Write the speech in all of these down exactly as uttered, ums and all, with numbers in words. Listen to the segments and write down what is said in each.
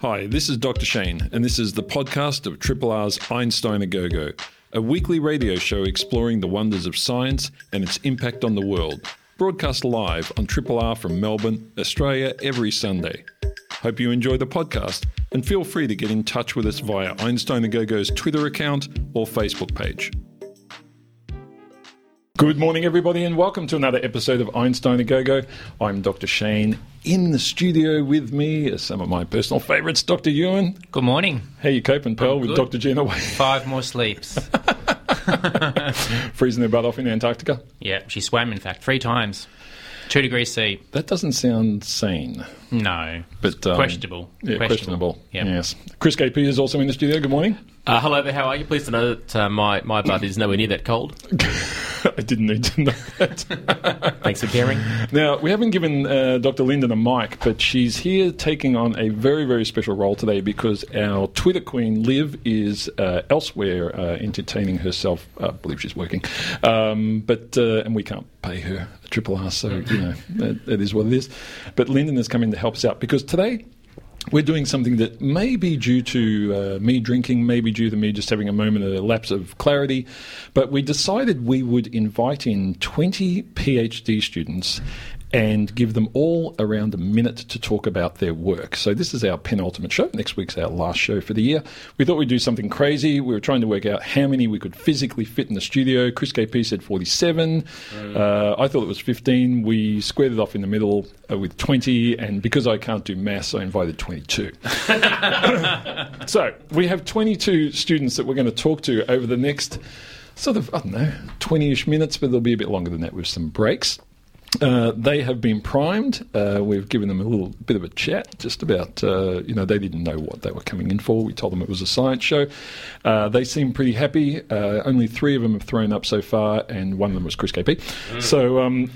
Hi, this is Doctor Shane, and this is the podcast of Triple R's Einstein and Gogo, a weekly radio show exploring the wonders of science and its impact on the world, broadcast live on Triple R from Melbourne, Australia, every Sunday. Hope you enjoy the podcast, and feel free to get in touch with us via Einstein and Gogo's Twitter account or Facebook page. Good morning, everybody, and welcome to another episode of Einstein and Gogo. I'm Doctor Shane. In the studio with me are some of my personal favourites, Doctor Ewan. Good morning. How you coping, pal, with Doctor Jenna? Five more sleeps. Freezing their butt off in Antarctica? Yeah, she swam, in fact, three times. Two degrees C. That doesn't sound sane. No. But um, questionable. Yeah, questionable. questionable. Yep. Yes. Chris K P is also in the studio. Good morning. Uh, hello there. How are you? Pleased to know that uh, my, my butt is nowhere near that cold. I didn't need to know that. Thanks for caring. Now, we haven't given uh, Doctor Lyndon a mic, but she's here taking on a very, very special role today because our Twitter queen, Liv, is uh, elsewhere uh, entertaining herself. I believe she's working. Um, but uh, and we can't pay her a Triple R, so, you know, that, that is what it is. But Lyndon has come in to help us out because today we're doing something that may be due to uh, me drinking, maybe due to me just having a moment of a lapse of clarity, but we decided we would invite in twenty PhD students and give them all around a minute to talk about their work. So this is our penultimate show. Next week's our last show for the year. We thought we'd do something crazy. We were trying to work out how many we could physically fit in the studio. Chris K P said forty-seven. Mm. Uh, I thought it was fifteen. We squared it off in the middle uh, with twenty. And because I can't do maths, I invited twenty-two. So we have twenty-two students that we're going to talk to over the next sort of, I don't know, twenty-ish minutes, but they'll be a bit longer than that with some breaks. Uh, they have been primed. Uh, we've given them a little bit of a chat just about, uh, you know, they didn't know what they were coming in for. We told them it was a science show. Uh, they seem pretty happy. Uh, only three of them have thrown up so far, and one of them was Chris K P. Mm. So um,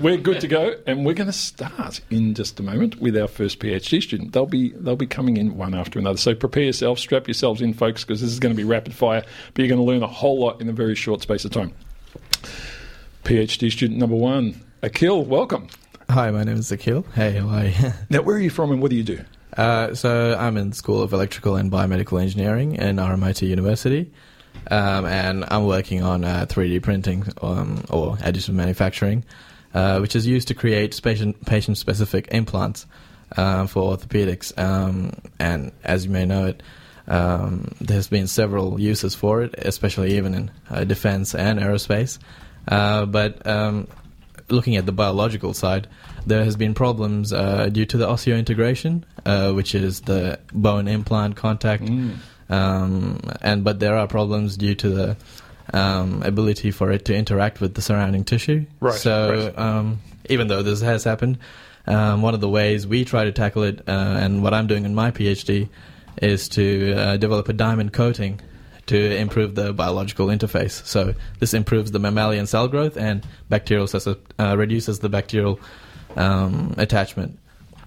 we're good to go, and we're going to start in just a moment with our first PhD student. They'll be they'll be coming in one after another. So prepare yourselves, strap yourselves in, folks, because this is going to be rapid fire, but you're going to learn a whole lot in a very short space of time. PhD student number one. Akhil, welcome. Hi, my name is Akhil. Hey, how are you? Now, where are you from and what do you do? Uh, so I'm in the School of Electrical and Biomedical Engineering in R M I T University, um, and I'm working on uh, three D printing um, or additive manufacturing, uh, which is used to create patient, patient-specific implants uh, for orthopedics. Um, and as you may know it, um, there's been several uses for it, especially even in uh, defense and aerospace. Uh, but... Um, Looking at the biological side, there has been problems uh, due to the osseointegration, uh, which is the bone implant contact, mm. um, and but there are problems due to the um, ability for it to interact with the surrounding tissue. Right. So right. Um, even though this has happened, um, one of the ways we try to tackle it, uh, and what I'm doing in my PhD, is to uh, develop a diamond coating to improve the biological interface. So this improves the mammalian cell growth and bacterial uh, reduces the bacterial um, attachment.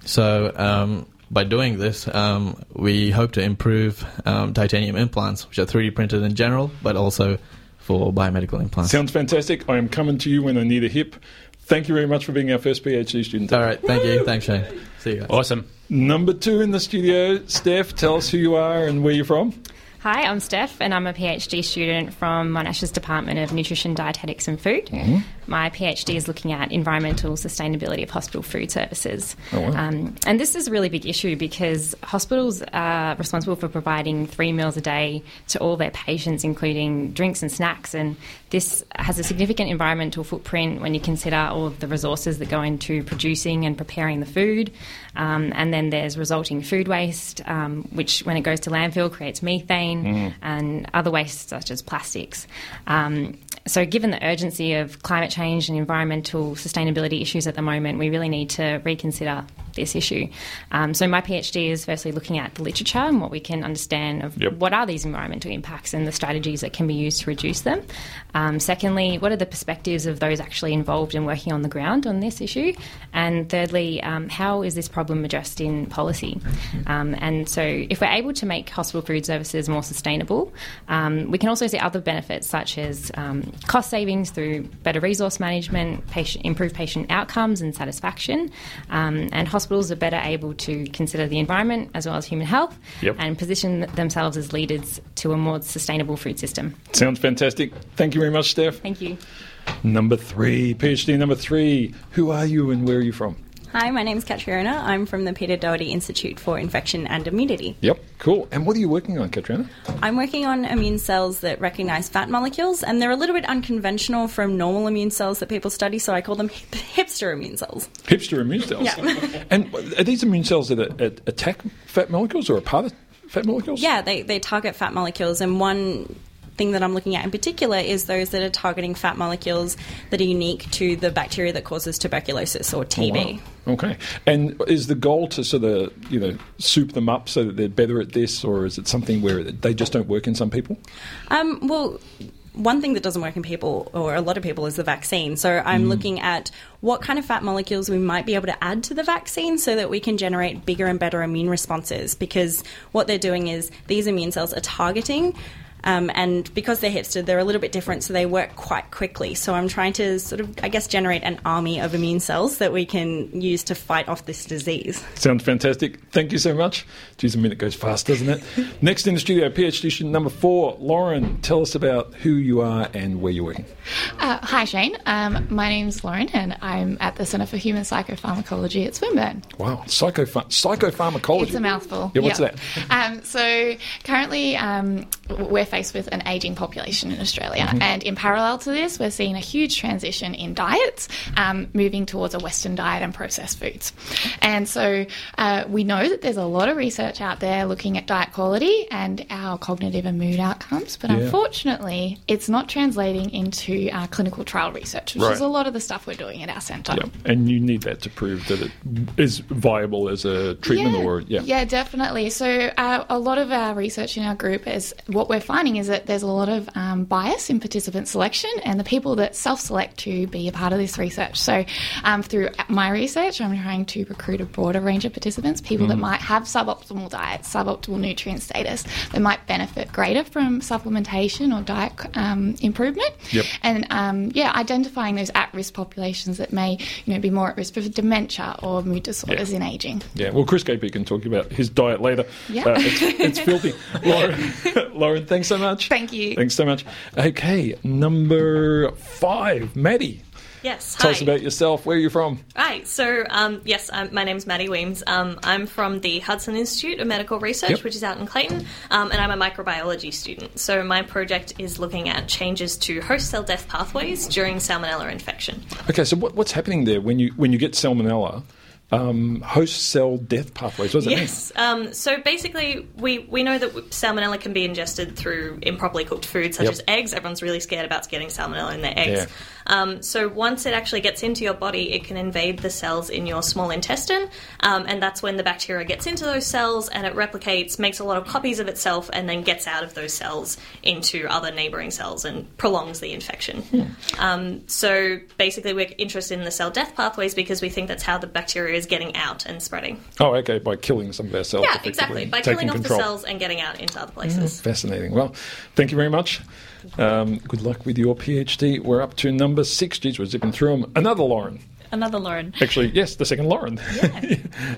So um, by doing this, um, we hope to improve um, titanium implants, which are three D printed in general, but also for biomedical implants. Sounds fantastic. I am coming to you when I need a hip. Thank you very much for being our first PhD student. All right, thank Woo! you. Thanks, Shane. See you guys. Awesome. Number two in the studio, Steph, tell us who you are and where you're from. Hi, I'm Steph, and I'm a PhD student from Monash's Department of Nutrition, Dietetics and Food. Mm-hmm. My PhD is looking at environmental sustainability of hospital food services. Oh, wow. um, and this is a really big issue because hospitals are responsible for providing three meals a day to all their patients, including drinks and snacks, and this has a significant environmental footprint when you consider all of the resources that go into producing and preparing the food. Um, and then there's resulting food waste, um, which when it goes to landfill creates methane mm. and other wastes such as plastics. Um, so given the urgency of climate change and environmental sustainability issues at the moment, we really need to reconsider this issue. Um, so my PhD is firstly looking at the literature and what we can understand of yep. what are these environmental impacts and the strategies that can be used to reduce them. Um, Um, secondly, what are the perspectives of those actually involved in working on the ground on this issue? And thirdly, um, how is this problem addressed in policy? Um, and so if we're able to make hospital food services more sustainable, um, we can also see other benefits such as um, cost savings through better resource management, patient, improved patient outcomes and satisfaction, um, and hospital hospitals are better able to consider the environment as well as human health yep. and position themselves as leaders to a more sustainable food system. Sounds fantastic. Thank you very much, Steph. Thank you. Number three, PhD number three. Who are you and where are you from? Hi, my name's Catriona. I'm from the Peter Doherty Institute for Infection and Immunity. Yep, cool. And what are you working on, Catriona? I'm working on immune cells that recognise fat molecules, and they're a little bit unconventional from normal immune cells that people study, so I call them hipster immune cells. Hipster immune cells? Yeah. And are these immune cells that are, at, attack fat molecules or are part of fat molecules? Yeah, they, they target fat molecules, and one thing that I'm looking at in particular is those that are targeting fat molecules that are unique to the bacteria that causes tuberculosis or T B. Oh, wow. Okay. And is the goal to sort of, you know, soup them up so that they're better at this, or is it something where they just don't work in some people? Um, well... One thing that doesn't work in people, or a lot of people, is the vaccine. So I'm mm. looking at what kind of fat molecules we might be able to add to the vaccine so that we can generate bigger and better immune responses, because what they're doing is these immune cells are targeting, um, and because they're hipster, they're a little bit different, so they work quite quickly. So I'm trying to sort of, I guess, generate an army of immune cells that we can use to fight off this disease. Sounds fantastic. Thank you so much. Geez, a minute goes fast, doesn't it? Next in the studio, PhD student number four, Lauren. Tell us about who you are and where you're working. Uh, hi, Shane. Um, my name's Lauren, and I'm at the Centre for Human Psychopharmacology at Swinburne. Wow, Psychoph- psychopharmacology. It's a mouthful. Yeah, what's yep. that? Um, so currently um, we're faced with an ageing population in Australia, mm-hmm. and in parallel to this, we're seeing a huge transition in diets, um, moving towards a Western diet and processed foods. And so uh, we know that there's a lot of research out there looking at diet quality and our cognitive and mood outcomes, but yeah. unfortunately, it's not translating into our clinical trial research, which right. is a lot of the stuff we're doing at our centre. Yep. And you need that to prove that it is viable as a treatment yeah. or... Yeah, yeah, definitely. So uh, a lot of our research in our group is what we're finding is that there's a lot of um, bias in participant selection and the people that self-select to be a part of this research. So um, through my research, I'm trying to recruit a broader range of participants, people mm. that might have suboptimal diets, suboptimal nutrient status, that might benefit greater from supplementation or diet um, improvement. Yep. And, um, yeah, identifying those at-risk populations that may, you know, be more at risk for dementia or mood disorders yeah. in ageing. Yeah, well, Chris K P can talk about his diet later. Yeah. Uh, it's, it's filthy. Lauren, Lauren, thanks so much. Thank you. Thanks so much. Okay, number five, Maddie. Yes, hi. Tell us about yourself. Where are you from? Hi. So, um, yes, um, my name's Maddie Weems. Um, I'm from the Hudson Institute of Medical Research, yep. which is out in Clayton, um, and I'm a microbiology student. So my project is looking at changes to host cell death pathways during salmonella infection. Okay, so what, what's happening there when you when you get salmonella? Um, host cell death pathways, what does that mean? Yes. Um, so basically, we, we know that salmonella can be ingested through improperly cooked foods such yep. as eggs. Everyone's really scared about getting salmonella in their eggs. Yeah. Um, so once it actually gets into your body, it can invade the cells in your small intestine, um, and that's when the bacteria gets into those cells and it replicates, makes a lot of copies of itself, and then gets out of those cells into other neighbouring cells and prolongs the infection. Yeah. Um, so basically, we're interested in the cell death pathways because we think that's how the bacteria is getting out and spreading. Oh, okay, by killing some of their cells. Yeah, exactly, by killing off the cells and getting out into other places. Mm, fascinating. Well, thank you very much. Um, good luck with your PhD. We're up to number six. Geez, we're zipping through them. Another Lauren. Another Lauren. Actually, yes, the second Lauren. Yeah.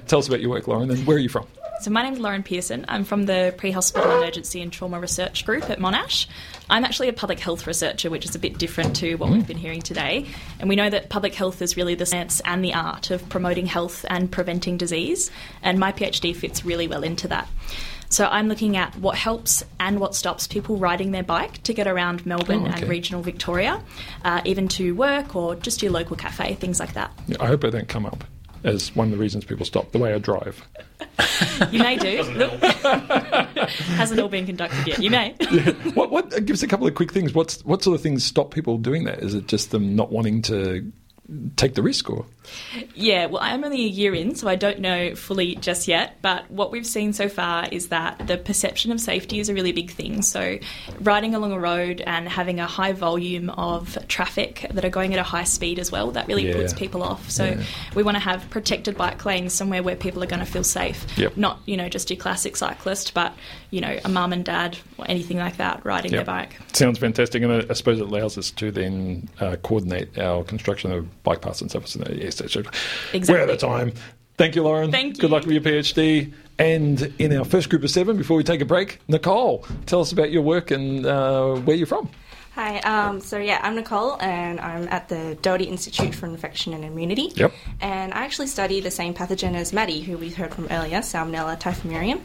Tell us about your work, Lauren, and where are you from? So my name's Lauren Pearson. I'm from the Pre-Hospital Emergency and Trauma Research Group at Monash. I'm actually a public health researcher, which is a bit different to what mm. we've been hearing today. And we know that public health is really the science and the art of promoting health and preventing disease, and my PhD fits really well into that. So I'm looking at what helps and what stops people riding their bike to get around Melbourne oh, okay. and regional Victoria, uh, even to work or just your local cafe, things like that. Yeah, I hope I don't come up as one of the reasons people stop, the way I drive. You may do. Hasn't all been conducted yet. You may. Yeah. What, what, give us a couple of quick things. What's, what sort of things stop people doing that? Is it just them not wanting to take the risk, or? Yeah, well, I'm only a year in, so I don't know fully just yet, but what we've seen so far is that the perception of safety is a really big thing. So riding along a road and having a high volume of traffic that are going at a high speed as well, that really yeah. puts people off. So yeah. we want to have protected bike lanes somewhere where people are going to feel safe, yep. not, you know, just your classic cyclist, but, you know, a mum and dad or anything like that riding yep. their bike. Sounds fantastic, and I suppose it allows us to then uh, coordinate our construction of bike paths and stuff. Exactly. We're out of time. Thank you, Lauren. Thank you. Good luck with your PhD. And in our first group of seven, before we take a break, Nicole, tell us about your work and uh, where you're from. Hi, um, so yeah, I'm Nicole and I'm at the Doherty Institute for Infection and Immunity. Yep. And I actually study the same pathogen as Maddie, who we heard from earlier, Salmonella typhimurium.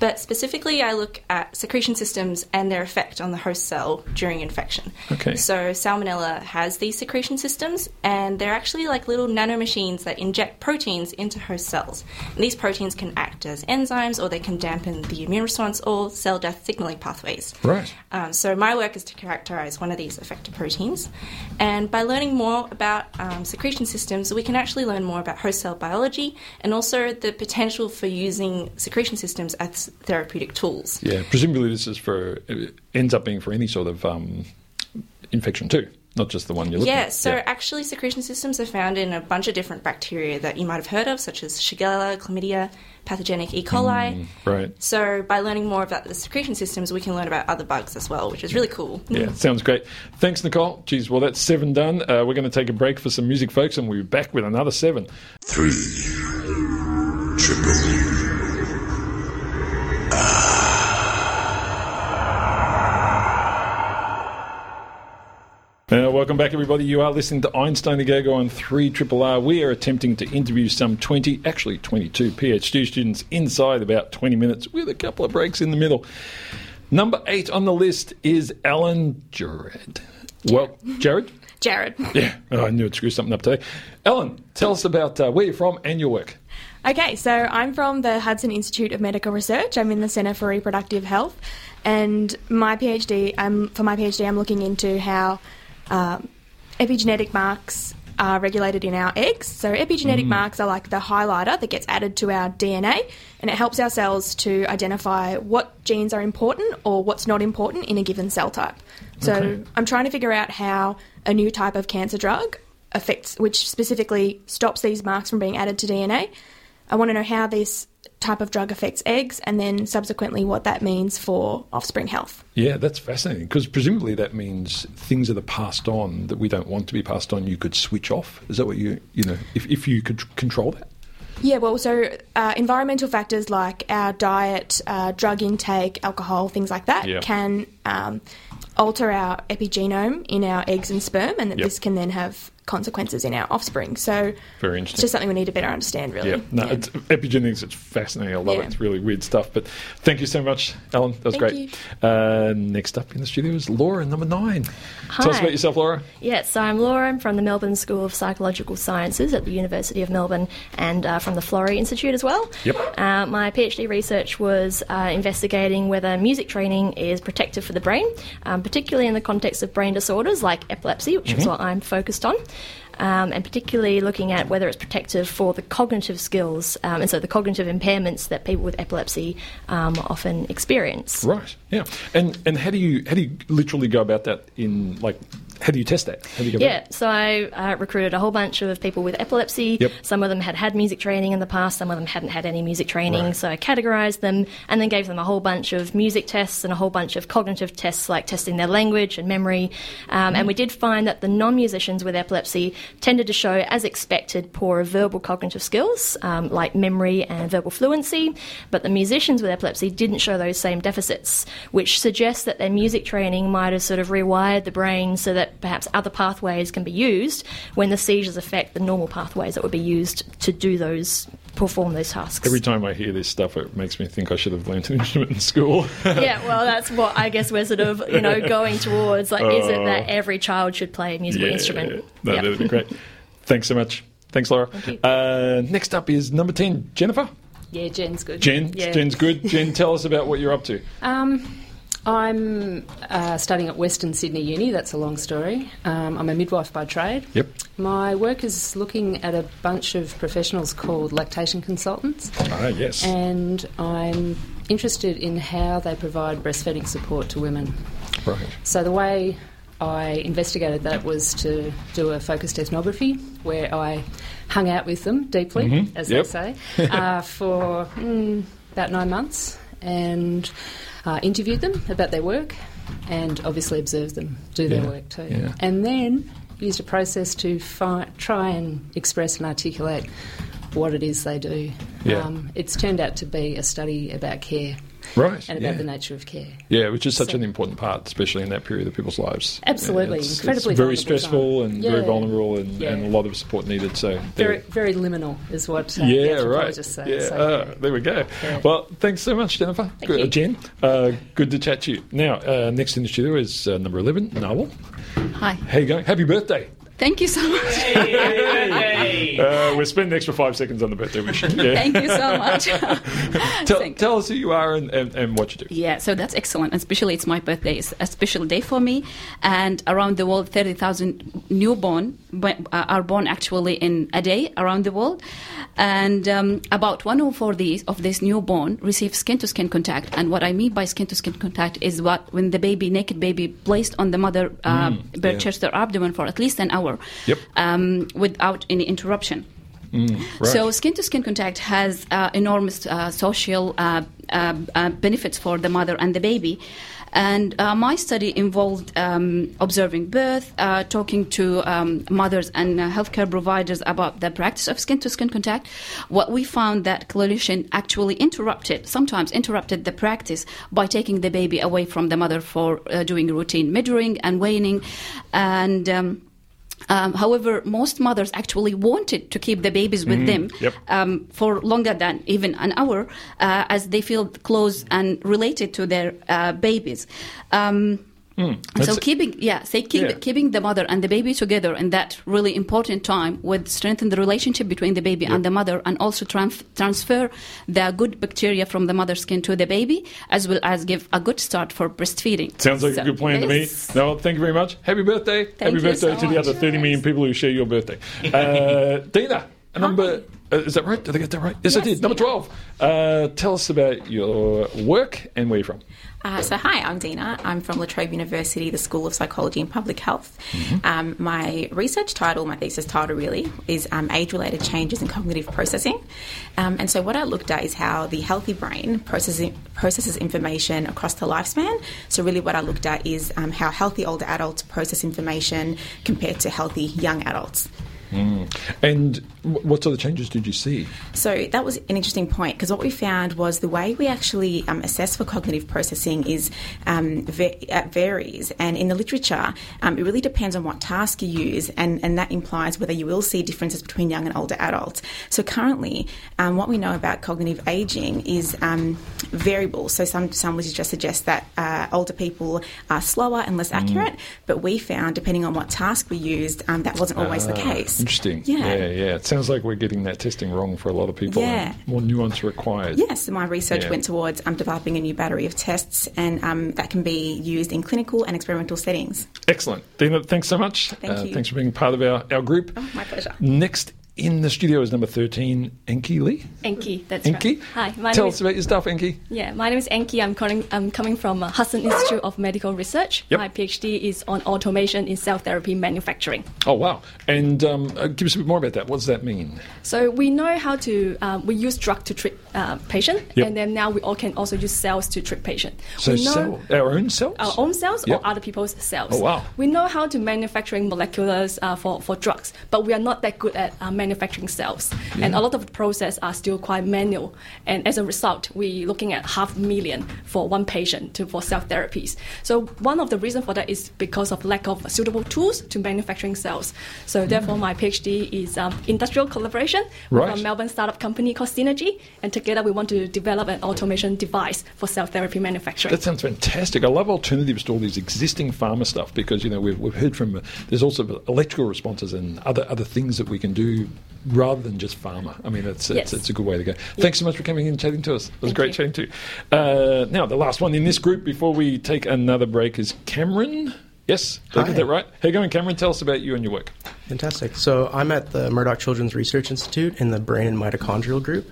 But specifically, I look at secretion systems and their effect on the host cell during infection. Okay. So Salmonella has these secretion systems, and they're actually like little nanomachines that inject proteins into host cells. And these proteins can act as enzymes, or they can dampen the immune response or cell death signaling pathways. Right. Um, so my work is to characterize one of these effector proteins. And by learning more about um, secretion systems, we can actually learn more about host cell biology and also the potential for using secretion systems as therapeutic tools. Yeah, presumably this is for, it ends up being for any sort of um, infection too, not just the one you're looking yeah, at. So yeah, so actually secretion systems are found in a bunch of different bacteria that you might have heard of, such as Shigella, chlamydia, pathogenic E. coli. Mm, right. So by learning more about the secretion systems, we can learn about other bugs as well, which is really cool. Yeah, mm. Sounds great. Thanks, Nicole. Geez, well, that's seven done. Uh, we're going to take a break for some music, folks, and we'll be back with another seven. Three. Triple. Uh, welcome back, everybody. You are listening to Einstein and Gogo on three triple R. We are attempting to interview some twenty, actually twenty-two PhD students inside about twenty minutes with a couple of breaks in the middle. Number eight on the list is Ellen Jared. Well, Jared? Jared. Yeah, oh, I knew I'd screw something up today. Ellen, tell us about uh, where you're from and your work. Okay, so I'm from the Hudson Institute of Medical Research. I'm in the Centre for Reproductive Health. And my PhD, um, for my PhD, I'm looking into how Um, epigenetic marks are regulated in our eggs. So epigenetic mm. marks are like the highlighter that gets added to our D N A, and it helps our cells to identify what genes are important or what's not important in a given cell type. So okay. I'm trying to figure out how a new type of cancer drug affects, which specifically stops these marks from being added to D N A. I want to know how this type of drug affects eggs and then subsequently what that means for offspring health. Yeah, that's fascinating because presumably that means things that are passed on that we don't want to be passed on, you could switch off. Is that what you, you know, if, if you could control that? Yeah, well, so uh, environmental factors like our diet, uh, drug intake, alcohol, things like that yeah. can um, alter our epigenome in our eggs and sperm, and that yep. this can then have consequences in our offspring. So very interesting. It's just something we need to better understand, really. Yeah. No, yeah. It's, epigenetics, it's fascinating. I love yeah. it. It's really weird stuff. But thank you so much, Ellen. That was thank great. Uh, next up in the studio is Laura, number nine. Hi. Tell us about yourself, Laura. Yes, so I'm Laura. I'm from the Melbourne School of Psychological Sciences at the University of Melbourne and uh, from the Florey Institute as well. Yep. Uh, my PhD research was uh, investigating whether music training is protective for the brain, um, particularly in the context of brain disorders like epilepsy, which mm-hmm. is what I'm focused on. Um, and particularly looking at whether it's protective for the cognitive skills um, and so the cognitive impairments that people with epilepsy um, often experience. Right. Yeah. And and how do you how do you literally go about that in like? How do you test that? How do you go yeah, so I uh, recruited a whole bunch of people with epilepsy. Yep. Some of them had had music training in the past. Some of them hadn't had any music training. Right. So I categorised them and then gave them a whole bunch of music tests and a whole bunch of cognitive tests, like testing their language and memory. Um, mm. And we did find that the non-musicians with epilepsy tended to show, as expected, poorer verbal cognitive skills, um, like memory and verbal fluency. But the musicians with epilepsy didn't show those same deficits, which suggests that their music training might have sort of rewired the brain so that perhaps other pathways can be used when the seizures affect the normal pathways that would be used to do those, perform those tasks. Every time I hear this stuff, it makes me think I should have learnt an instrument in school. Yeah, well, that's what I guess we're sort of, you know, going towards. Like, uh, is it that every child should play a musical yeah, instrument? No, yep. That would be great. Thanks so much. Thanks, Laura. Thank uh, next up is number ten, Jennifer. Yeah, Jen's good. Jen, yeah. Jen's good. Jen, tell us about what you're up to. Um... I'm uh, studying at Western Sydney Uni. That's a long story. Um, I'm a midwife by trade. Yep. My work is looking at a bunch of professionals called lactation consultants. Ah, yes. And I'm interested in how they provide breastfeeding support to women. Right. So the way I investigated that was to do a focused ethnography where I hung out with them deeply, mm-hmm. as yep. they say, uh, for mm, about nine months. And Uh, interviewed them about their work and obviously observed them do yeah, their work too. Yeah. And then used a process to fi- try and express and articulate what it is they do. Yeah. Um, it's turned out to be a study about care. Right. And about yeah. the nature of care. Yeah, which is such so, an important part, especially in that period of people's lives. Absolutely. Yeah, it's, incredibly it's very stressful time. and yeah. very vulnerable and, yeah. and a lot of support needed. So Very very liminal is what uh, yeah, the right. say. Yeah, so, uh, yeah. There we go. Yeah. Well, thanks so much, Jennifer. Thank good, you. Jen, uh, good to chat to you. Now, uh, next in the studio is uh, number eleven, Nawal. Hi. How you going? Happy birthday. Thank you so much. Hey, uh, we'll spend an extra five seconds on the birthday wish. Yeah. Thank you so much. tell, tell us who you are and, and, and what you do. Yeah, so that's excellent. Especially it's my birthday. It's a special day for me. And around the world, thirty thousand newborn are born actually in a day around the world. And um, about one hundred four of these of this newborn receive skin-to-skin contact. And what I mean by skin-to-skin contact is what when the baby, naked baby, placed on the mother uh, mm, birth yeah. chest or abdomen for at least an hour. Yep. Um, without any interruption. Mm, right. So skin-to-skin contact has uh, enormous uh, social uh, uh, uh, benefits for the mother and the baby. And uh, my study involved um, observing birth, uh, talking to um, mothers and uh, healthcare providers about the practice of skin-to-skin contact. What we found that clinicians actually interrupted, sometimes interrupted the practice by taking the baby away from the mother for uh, doing routine measuring and weighing and... Um, Um, however, most mothers actually wanted to keep the babies with mm, them yep. um, for longer than even an hour uh, as they feel close and related to their uh, babies. Um, Mm, so keeping, yeah, say keep, yeah. keeping the mother and the baby together in that really important time would strengthen the relationship between the baby yep. and the mother, and also trans- transfer the good bacteria from the mother's skin to the baby, as well as give a good start for breastfeeding. Sounds like so, a good plan yes. to me. No, thank you very much. Happy birthday. Thank Happy birthday so to much. the other thirty million people who share your birthday. Uh, Dina, number, uh, is that right? Did I get that right? Yes, yes I did. Number twelve. Uh, tell us about your work and where you're from. Uh, so hi, I'm Dina. I'm from La Trobe University, the School of Psychology and Public Health. Mm-hmm. Um, my research title, my thesis title really, is um, Age-Related Changes in Cognitive Processing. Um, and so what I looked at is how the healthy brain processes, processes information across the lifespan. So really what I looked at is um, how healthy older adults process information compared to healthy young adults. Mm. And what sort of changes did you see? So that was an interesting point, because what we found was the way we actually um, assess for cognitive processing is um, va- varies. And in the literature, um, it really depends on what task you use, and, and that implies whether you will see differences between young and older adults. So currently, um, what we know about cognitive ageing is um, variable. So some, some literature suggests that uh, older people are slower and less accurate, mm. but we found, depending on what task we used, um, that wasn't always uh. the case. Interesting. Yeah. yeah, yeah. It sounds like we're getting that testing wrong for a lot of people. Yeah. More nuance required. Yes, my research yeah. went towards um, developing a new battery of tests, and um, that can be used in clinical and experimental settings. Excellent. Dina, thanks so much. Thank uh, you. Thanks for being part of our, our group. Oh, my pleasure. Next in the studio is number thirteen, Enki Lee. Enki, that's Enki. right. Hi. My Tell name us is, about your stuff, Enki. Yeah, my name is Enki. I'm, calling, I'm coming from uh, Hudson Institute of Medical Research. Yep. My PhD is on automation in cell therapy manufacturing. Oh, wow. And um, uh, give us a bit more about that. What does that mean? So we know how to, um, we use drug to treat uh, patient, yep. and then now we all can also use cells to treat patient. So we know cell, our own cells? Our own cells yep. or other people's cells. Oh, wow. We know how to manufacturing moleculars uh, for, for drugs, but we are not that good at uh, manufacturing. manufacturing cells yeah. and a lot of the process are still quite manual, and as a result we're looking at half a million for one patient to, for cell therapies. So one of the reasons for that is because of lack of suitable tools to manufacturing cells. So therefore mm-hmm. my PhD is um, industrial collaboration right. with a Melbourne startup company called Synergy, and together we want to develop an automation device for cell therapy manufacturing. That sounds fantastic. I love alternatives to all these existing pharma stuff, because you know we've, we've heard from uh, there's also electrical responses and other, other things that we can do rather than just pharma. I mean, it's, yes. it's, it's a good way to go. Yes. Thanks so much for coming in and chatting to us. It was Thank great you. chatting to you. Uh, now, the last one in this group before we take another break is Cameron. Yes, did I get that right? How you going, Cameron? Tell us about you and your work. Fantastic. So I'm at the Murdoch Children's Research Institute in the Brain and Mitochondrial Group,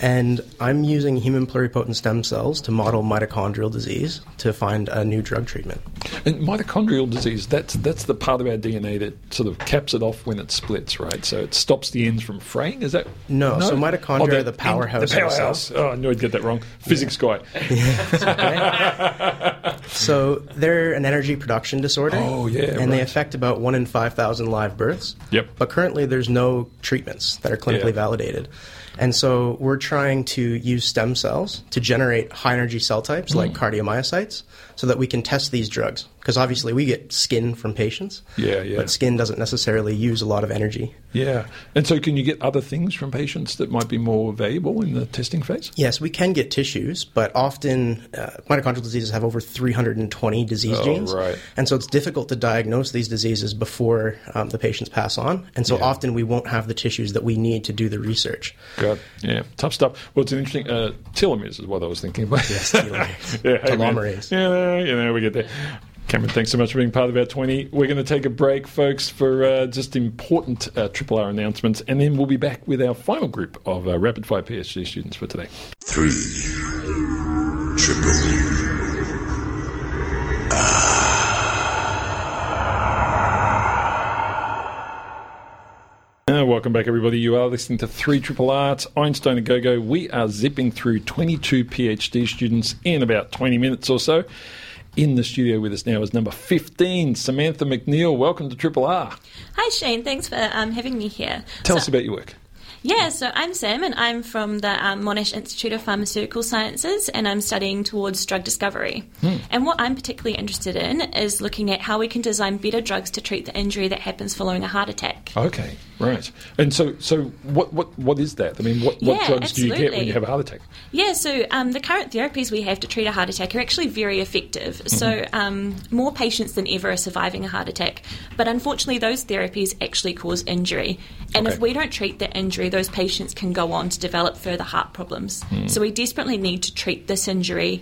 and I'm using human pluripotent stem cells to model mitochondrial disease to find a new drug treatment. And mitochondrial disease, that's that's the part of our D N A that sort of caps it off when it splits, right? So it stops the ends from fraying, is that? No, no? So mitochondria oh, are the powerhouse. The powerhouse. Oh, I knew I'd get that wrong. Physics yeah. guy. Yeah. So they're an energy production disorder. Oh, yeah. And right. they affect about one in five thousand live births. Yep. But currently there's no treatments that are clinically yeah. validated. And so we're trying to use stem cells to generate high-energy cell types mm. like cardiomyocytes so that we can test these drugs. Because obviously we get skin from patients, yeah, yeah. but skin doesn't necessarily use a lot of energy. Yeah. And so can you get other things from patients that might be more valuable in the testing phase? Yes, we can get tissues, but often uh, mitochondrial diseases have over three hundred twenty disease oh, genes. Right. And so it's difficult to diagnose these diseases before um, the patients pass on. And so yeah. often we won't have the tissues that we need to do the research. God, yeah. Tough stuff. Well, it's an interesting... Uh, telomeres is what I was thinking about. Yes, telomeres. yeah, hey, telomerase. Yeah, you know, we get there. Cameron, thanks so much for being part of our twenty. We're going to take a break, folks, for uh, just important uh, Triple R announcements, and then we'll be back with our final group of uh, rapid-fire PhD students for today. Three Triple R. Uh, welcome back, everybody. You are listening to three triple R. It's Einstein and Gogo. We are zipping through twenty-two PhD students in about twenty minutes or so. In the studio with us now is number fifteen, Samantha McNeil. Welcome to Triple R. Hi, Shane. Thanks for um, having me here. Tell so, us about your work. Yeah, so I'm Sam, and I'm from the um, Monash Institute of Pharmaceutical Sciences, and I'm studying towards drug discovery. Hmm. And what I'm particularly interested in is looking at how we can design better drugs to treat the injury that happens following a heart attack. Okay. Right. And so so what what, what is that? I mean, what, what yeah, drugs absolutely. do you get when you have a heart attack? Yeah, so um, the current therapies we have to treat a heart attack are actually very effective. Mm-hmm. So um, more patients than ever are surviving a heart attack. But unfortunately, those therapies actually cause injury. And okay. if we don't treat the injury, those patients can go on to develop further heart problems. Mm. So we desperately need to treat this injury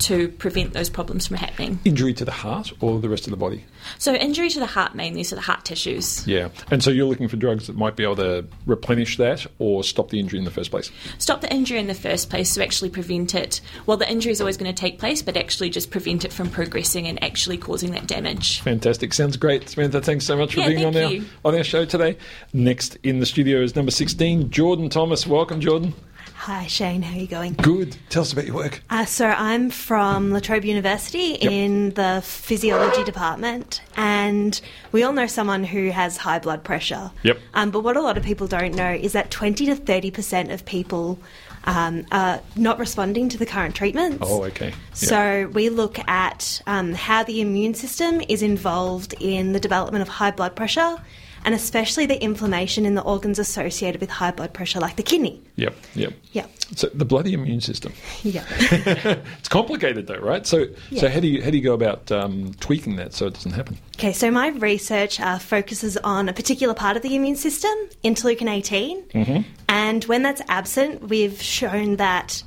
to prevent those problems from happening. Injury to the heart or the rest of the body? So injury to the heart mainly, so the heart tissues. Yeah, and so you're looking for drugs that might be able to replenish that or stop the injury in the first place? Stop the injury in the first place, so actually prevent it. Well, the injury is always going to take place, but actually just prevent it from progressing and actually causing that damage. Fantastic. Sounds great. Samantha, thanks so much for yeah, being on our, on our show today. Next in the studio is number sixteen, Jordan Thomas. Welcome, Jordan. Hi, Shane. How are you going? Good. Tell us about your work. Uh, so I'm from La Trobe University yep. in the physiology department, and we all know someone who has high blood pressure. Yep. Um, but what a lot of people don't know is that twenty to thirty percent of people um, are not responding to the current treatments. Oh, okay. Yep. So we look at um, how the immune system is involved in the development of high blood pressure, and especially the inflammation in the organs associated with high blood pressure, like the kidney. Yep, yep. Yep. So the bloody immune system. Yeah. It's complicated though, right? So yeah. so how do you how do you go about um, tweaking that so it doesn't happen? Okay, so my research uh, focuses on a particular part of the immune system, interleukin eighteen. Mm-hmm. And when that's absent, we've shown that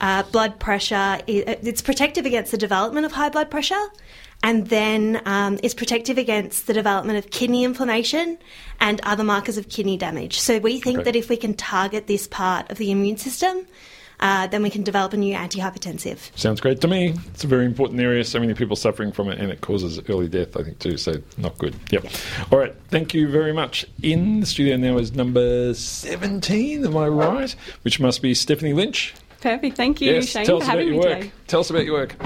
uh, blood pressure, it's protective against the development of high blood pressure. And then um, it's protective against the development of kidney inflammation and other markers of kidney damage. So we think okay. that if we can target this part of the immune system, uh, then we can develop a new antihypertensive. Sounds great to me. It's a very important area. So many people suffering from it, and it causes early death, I think, too. So not good. Yep. Yes. All right. Thank you very much. In the studio now is number seventeen, am I right? Which must be Stephanie Lynch. Perfect. Thank you, yes. Shane, for having me work. today. Tell us about your work.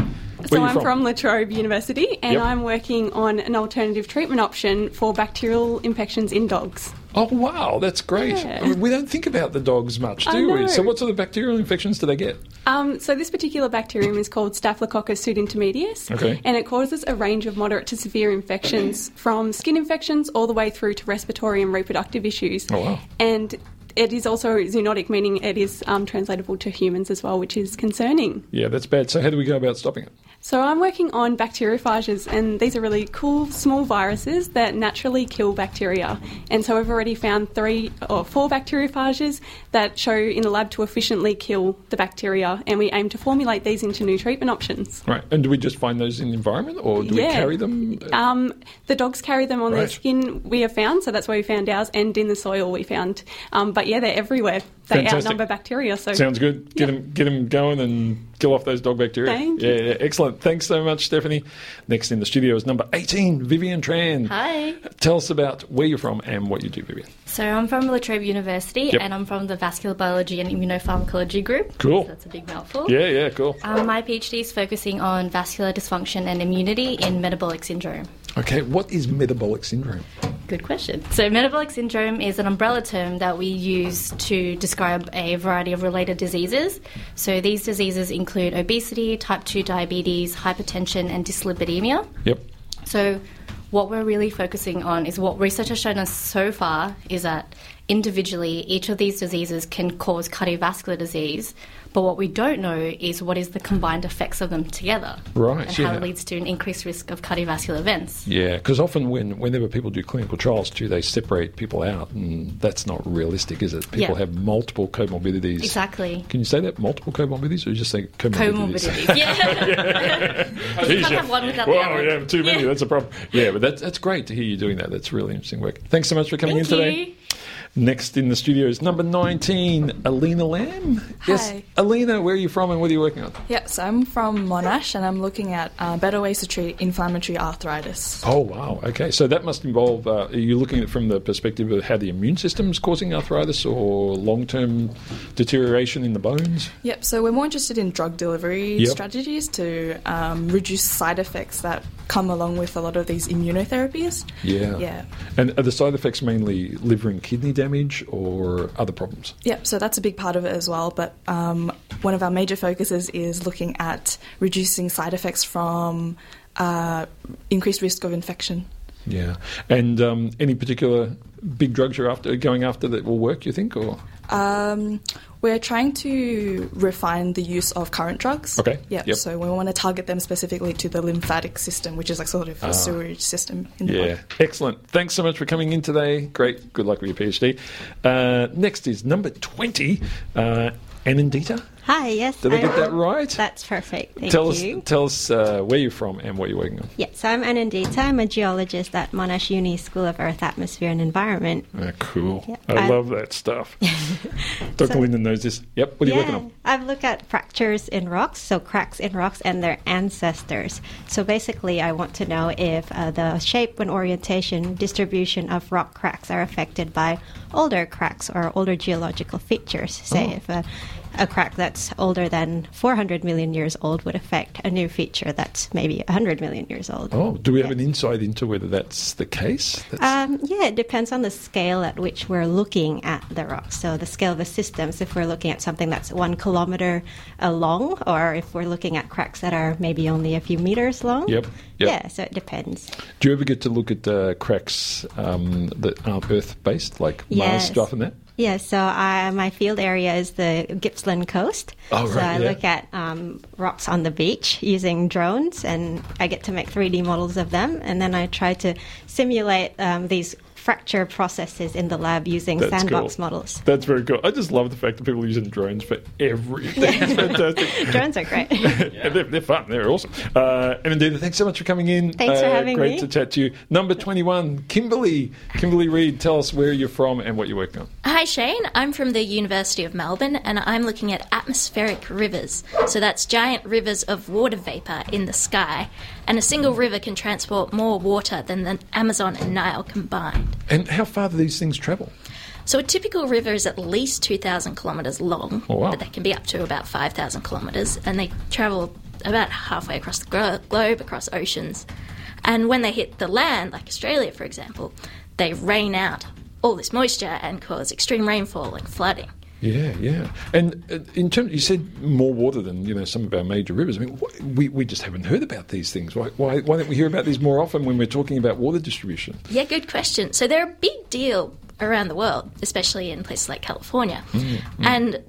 So I'm from? from La Trobe University, and yep. I'm working on an alternative treatment option for bacterial infections in dogs. Oh, wow, that's great. Yeah. I mean, we don't think about the dogs much, do we? So what sort of bacterial infections do they get? Um, so this particular bacterium is called Staphylococcus pseudintermedius, okay. and it causes a range of moderate to severe infections, from skin infections all the way through to respiratory and reproductive issues. Oh, wow. And it is also zoonotic, meaning it is um, translatable to humans as well, which is concerning. Yeah, that's bad. So how do we go about stopping it? So I'm working on bacteriophages, and these are really cool small viruses that naturally kill bacteria. And so I've already found three or four bacteriophages that show in the lab to efficiently kill the bacteria, and we aim to formulate these into new treatment options. Right. And do we just find those in the environment, or do yeah. we carry them? Um, the dogs carry them on right. their skin, we have found, so that's where we found ours, and in the soil we found. Um, but yeah, they're everywhere. they Fantastic. outnumber bacteria. So sounds good. Get them, yeah. get them going and kill off those dog bacteria. Thank yeah, you. Yeah, excellent. Thanks so much, Stephanie. Next in the studio is number eighteen, Vivian Tran. Hi. Tell us about where you're from and what you do, Vivian. So I'm from La Trobe University, yep. and I'm from the Vascular Biology and Immunopharmacology group. Cool. So that's a big mouthful. Yeah, yeah, cool. Um, my PhD is focusing on vascular dysfunction and immunity in metabolic syndrome. Okay, what is metabolic syndrome? Good question. So metabolic syndrome is an umbrella term that we use to describe a variety of related diseases. So these diseases include obesity, type two diabetes, hypertension, and dyslipidemia. Yep. So what we're really focusing on is what research has shown us so far is that individually each of these diseases can cause cardiovascular disease, but what we don't know is what is the combined effects of them together, right? And yeah. how it leads to an increased risk of cardiovascular events. Yeah, because often when whenever people do clinical trials too, they separate people out, and that's not realistic, is it? People yeah. have multiple comorbidities. Exactly. Can you say that, multiple comorbidities, or just say comorbidities? Comorbidities. yeah. yeah. You can't have one without well, the other. Yeah, too many. Yeah. That's a problem. Yeah, but that's that's great to hear you doing that. That's really interesting work. Thanks so much for coming Thank in today. You. Next in the studio is number nineteen, Alina Lamb. Hi. Yes, Alina, where are you from and what are you working on? Yes, I'm from Monash and I'm looking at uh, better ways to treat inflammatory arthritis. Oh, wow. Okay, so that must involve, uh, are you looking at it from the perspective of how the immune system is causing arthritis or long-term deterioration in the bones? Yep, so we're more interested in drug delivery yep. strategies to um, reduce side effects that come along with a lot of these immunotherapies. Yeah. Yeah. And are the side effects mainly liver and kidney damage? damage or other problems? Yeah, so that's a big part of it as well, but um, one of our major focuses is looking at reducing side effects from uh, increased risk of infection. Yeah, and um, any particular big drugs you're after going after that will work, you think? Or um, we're trying to refine the use of current drugs. Okay. Yeah. Yep. So we want to target them specifically to the lymphatic system, which is like sort of the ah. sewage system in the yeah. body. Excellent. Thanks so much for coming in today. Great. Good luck with your PhD. Uh, next is number twenty. Uh, Anandita? Hi, yes. Did I get that right? That's perfect, thank tell you. Us, tell us uh, where you're from and what you're working on. Yes, yeah, so I'm Anandita. I'm a geologist at Monash Uni School of Earth, Atmosphere and Environment. Ah, cool. Yep. I um, love that stuff. Doctor so, Lyndon knows this. Yep, what are yeah, you working on? I've looked at fractures in rocks, so cracks in rocks and their ancestors. So basically I want to know if uh, the shape and orientation distribution of rock cracks are affected by older cracks or older geological features, say oh. if... Uh, a crack that's older than four hundred million years old would affect a new feature that's maybe one hundred million years old. Oh, do we have yeah. an insight into whether that's the case? That's... Um, yeah, it depends on the scale at which we're looking at the rocks. So the scale of the systems, if we're looking at something that's one kilometer long, or if we're looking at cracks that are maybe only a few meters long. Yep. yep. Yeah, so it depends. Do you ever get to look at uh, cracks um, that aren't Earth-based, like yes. Mars stuff and that? Yeah, so I, my field area is the Gippsland coast. Oh, right, so I yeah. look at um, rocks on the beach using drones, and I get to make three D models of them, and then I try to simulate um, these fracture processes in the lab using That's sandbox cool. models. That's very cool. I just love the fact that people are using drones for everything. It's fantastic. Drones are great. yeah. they're, they're fun. They're awesome. Uh, Anandita, thanks so much for coming in. Thanks uh, for having great me. Great to chat to you. Number twenty-one, Kimberly. Kimberly Reid, tell us where you're from and what you're working on. Hi, Shane. I'm from the University of Melbourne, and I'm looking at atmospheric rivers. So that's giant rivers of water vapour in the sky. And a single river can transport more water than the Amazon and Nile combined. And how far do these things travel? So a typical river is at least two thousand kilometres long, oh, wow. but they can be up to about five thousand kilometres, and they travel about halfway across the glo- globe, across oceans. And when they hit the land, like Australia, for example, they rain out all this moisture and cause extreme rainfall and flooding. Yeah, yeah. And in terms, you said more water than, you know, some of our major rivers. I mean, what, we, we just haven't heard about these things. Why, why why don't we hear about these more often when we're talking about water distribution? Yeah, good question. So they're a big deal around the world, especially in places like California. Mm-hmm. And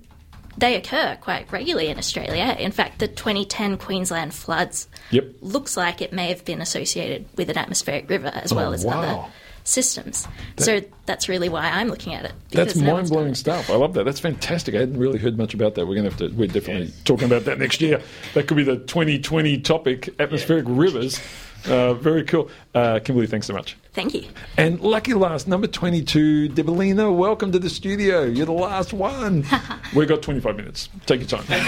they occur quite regularly in Australia. In fact, the twenty ten Queensland floods yep. looks like it may have been associated with an atmospheric river as oh, well as wow. other systems. That, so that's really why I'm looking at it. That's mind-blowing stuff. I love that. That's fantastic. I hadn't really heard much about that. We're going to have to, we're definitely yes. talking about that next year. That could be the twenty twenty topic, atmospheric yeah. rivers. Uh, very cool. Uh, Kimberly, thanks so much. Thank you. And lucky last, number twenty-two, Debolina, welcome to the studio. You're the last one. We've got twenty-five minutes. Take your time. Tell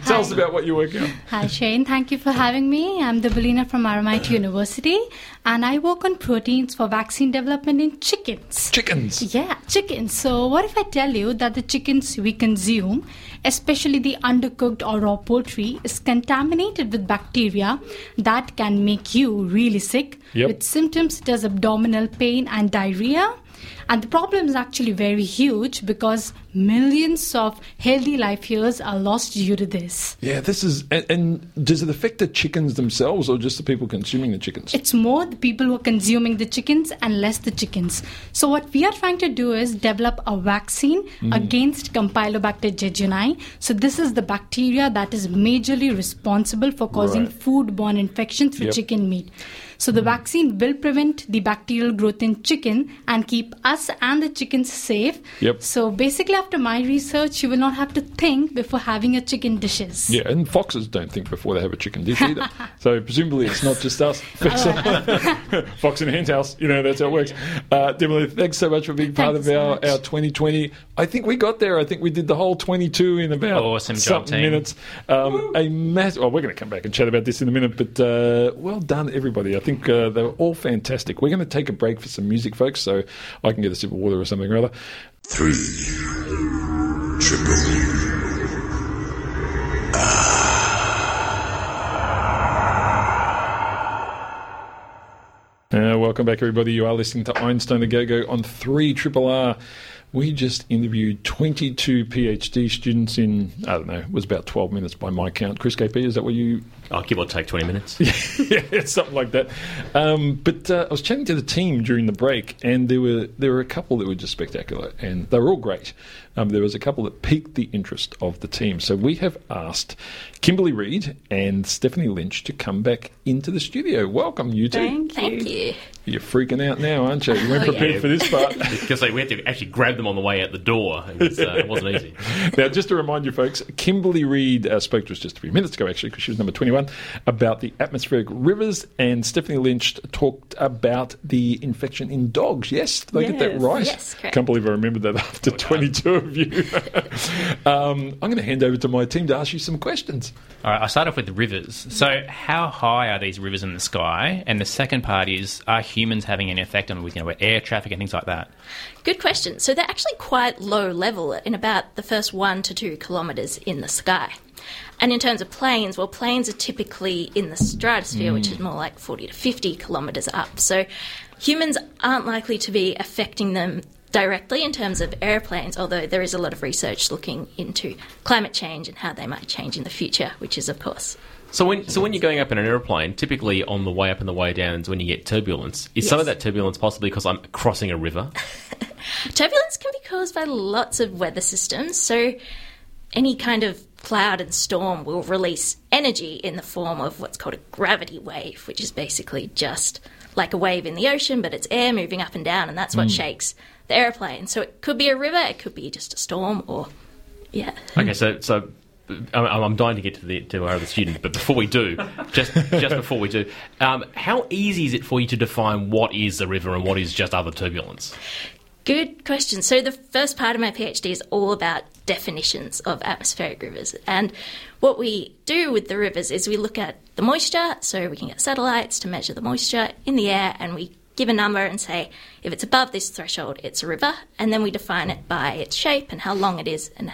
Hi. us about what you work on. Hi, Shane. Thank you for having me. I'm Debolina from R M I T University, and I work on proteins for vaccine development in chickens. Chickens? Yeah, chickens. So what if I tell you that the chickens we consume, especially the undercooked or raw poultry, is contaminated with bacteria that can make you really sick? Yep. With symptoms such as abdominal pain and diarrhea. And the problem is actually very huge because millions of healthy life years are lost due to this. Yeah, this is... And, and does it affect the chickens themselves or just the people consuming the chickens? It's more the people who are consuming the chickens and less the chickens. So what we are trying to do is develop a vaccine mm. against Campylobacter jejuni. So this is the bacteria that is majorly responsible for causing right. foodborne infection through yep. chicken meat. So the vaccine will prevent the bacterial growth in chicken and keep us and the chickens safe. Yep. So basically, after my research, you will not have to think before having your chicken dishes. Yeah, and foxes don't think before they have a chicken dish either. So presumably it's not just us. Fox in a hen's house, you know, that's how it works. Uh, Debolina, thanks so much for being part thanks of so our, our twenty twenty. I think we got there. I think we did the whole twenty-two in about awesome job, something team. minutes. Um, a mass- well, we're going to come back and chat about this in a minute, but uh, well done, everybody. I I think uh, they're all fantastic. We're going to take a break for some music, folks, so I can get a sip of water or something or other. Three. Triple. Ah. Uh, welcome back, everybody. You are listening to Einstein and Gogo on three triple R. We just interviewed twenty-two PhD students in, I don't know, it was about twelve minutes by my count. Chris K P, is that what you... I'll give or take twenty minutes. Yeah, it's something like that. Um, but uh, I was chatting to the team during the break, and there were there were a couple that were just spectacular, and they were all great. Um, there was a couple that piqued the interest of the team. So we have asked Kimberly Reid and Stephanie Lynch to come back into the studio. Welcome, you two. Thank you. Thank you. You're freaking out now, aren't you? You weren't prepared oh, yeah. for this part. Because we had to actually grab them on the way out the door. It, was, uh, it wasn't easy. Now, just to remind you folks, Kimberly Reid uh, spoke to us just a few minutes ago, actually, because she was number twenty-one, about the atmospheric rivers, and Stephanie Lynch talked about the infection in dogs. Yes? Did I yes. get that right? Yes, correct. Can't believe I remembered that after well, twenty-two of you. um, I'm going to hand over to my team to ask you some questions. All right, I'll start off with the rivers. So how high are these rivers in the sky? And the second part is, are humans having an effect on, you know, air traffic and things like that? Good question. So they're actually quite low level in about the first one to two kilometres in the sky. And in terms of planes, well, planes are typically in the stratosphere, mm. which is more like forty to fifty kilometres up. So humans aren't likely to be affecting them directly in terms of airplanes, although there is a lot of research looking into climate change and how they might change in the future, which is, of course... So when so when you're going up in an aeroplane, typically on the way up and the way down is when you get turbulence. Is yes. some of that turbulence possibly because I'm crossing a river? Turbulence can be caused by lots of weather systems. So any kind of cloud and storm will release energy in the form of what's called a gravity wave, which is basically just like a wave in the ocean, but it's air moving up and down, and that's what mm. shakes the aeroplane. So it could be a river, it could be just a storm, or... yeah. Okay, so... so I'm dying to get to, the, to our other students, but before we do, just just before we do, um, how easy is it for you to define what is a river and what is just other turbulence? Good question. So the first part of my PhD is all about definitions of atmospheric rivers. And what we do with the rivers is we look at the moisture, so we can get satellites to measure the moisture in the air, and we give a number and say, if it's above this threshold, it's a river, and then we define it by its shape and how long it is and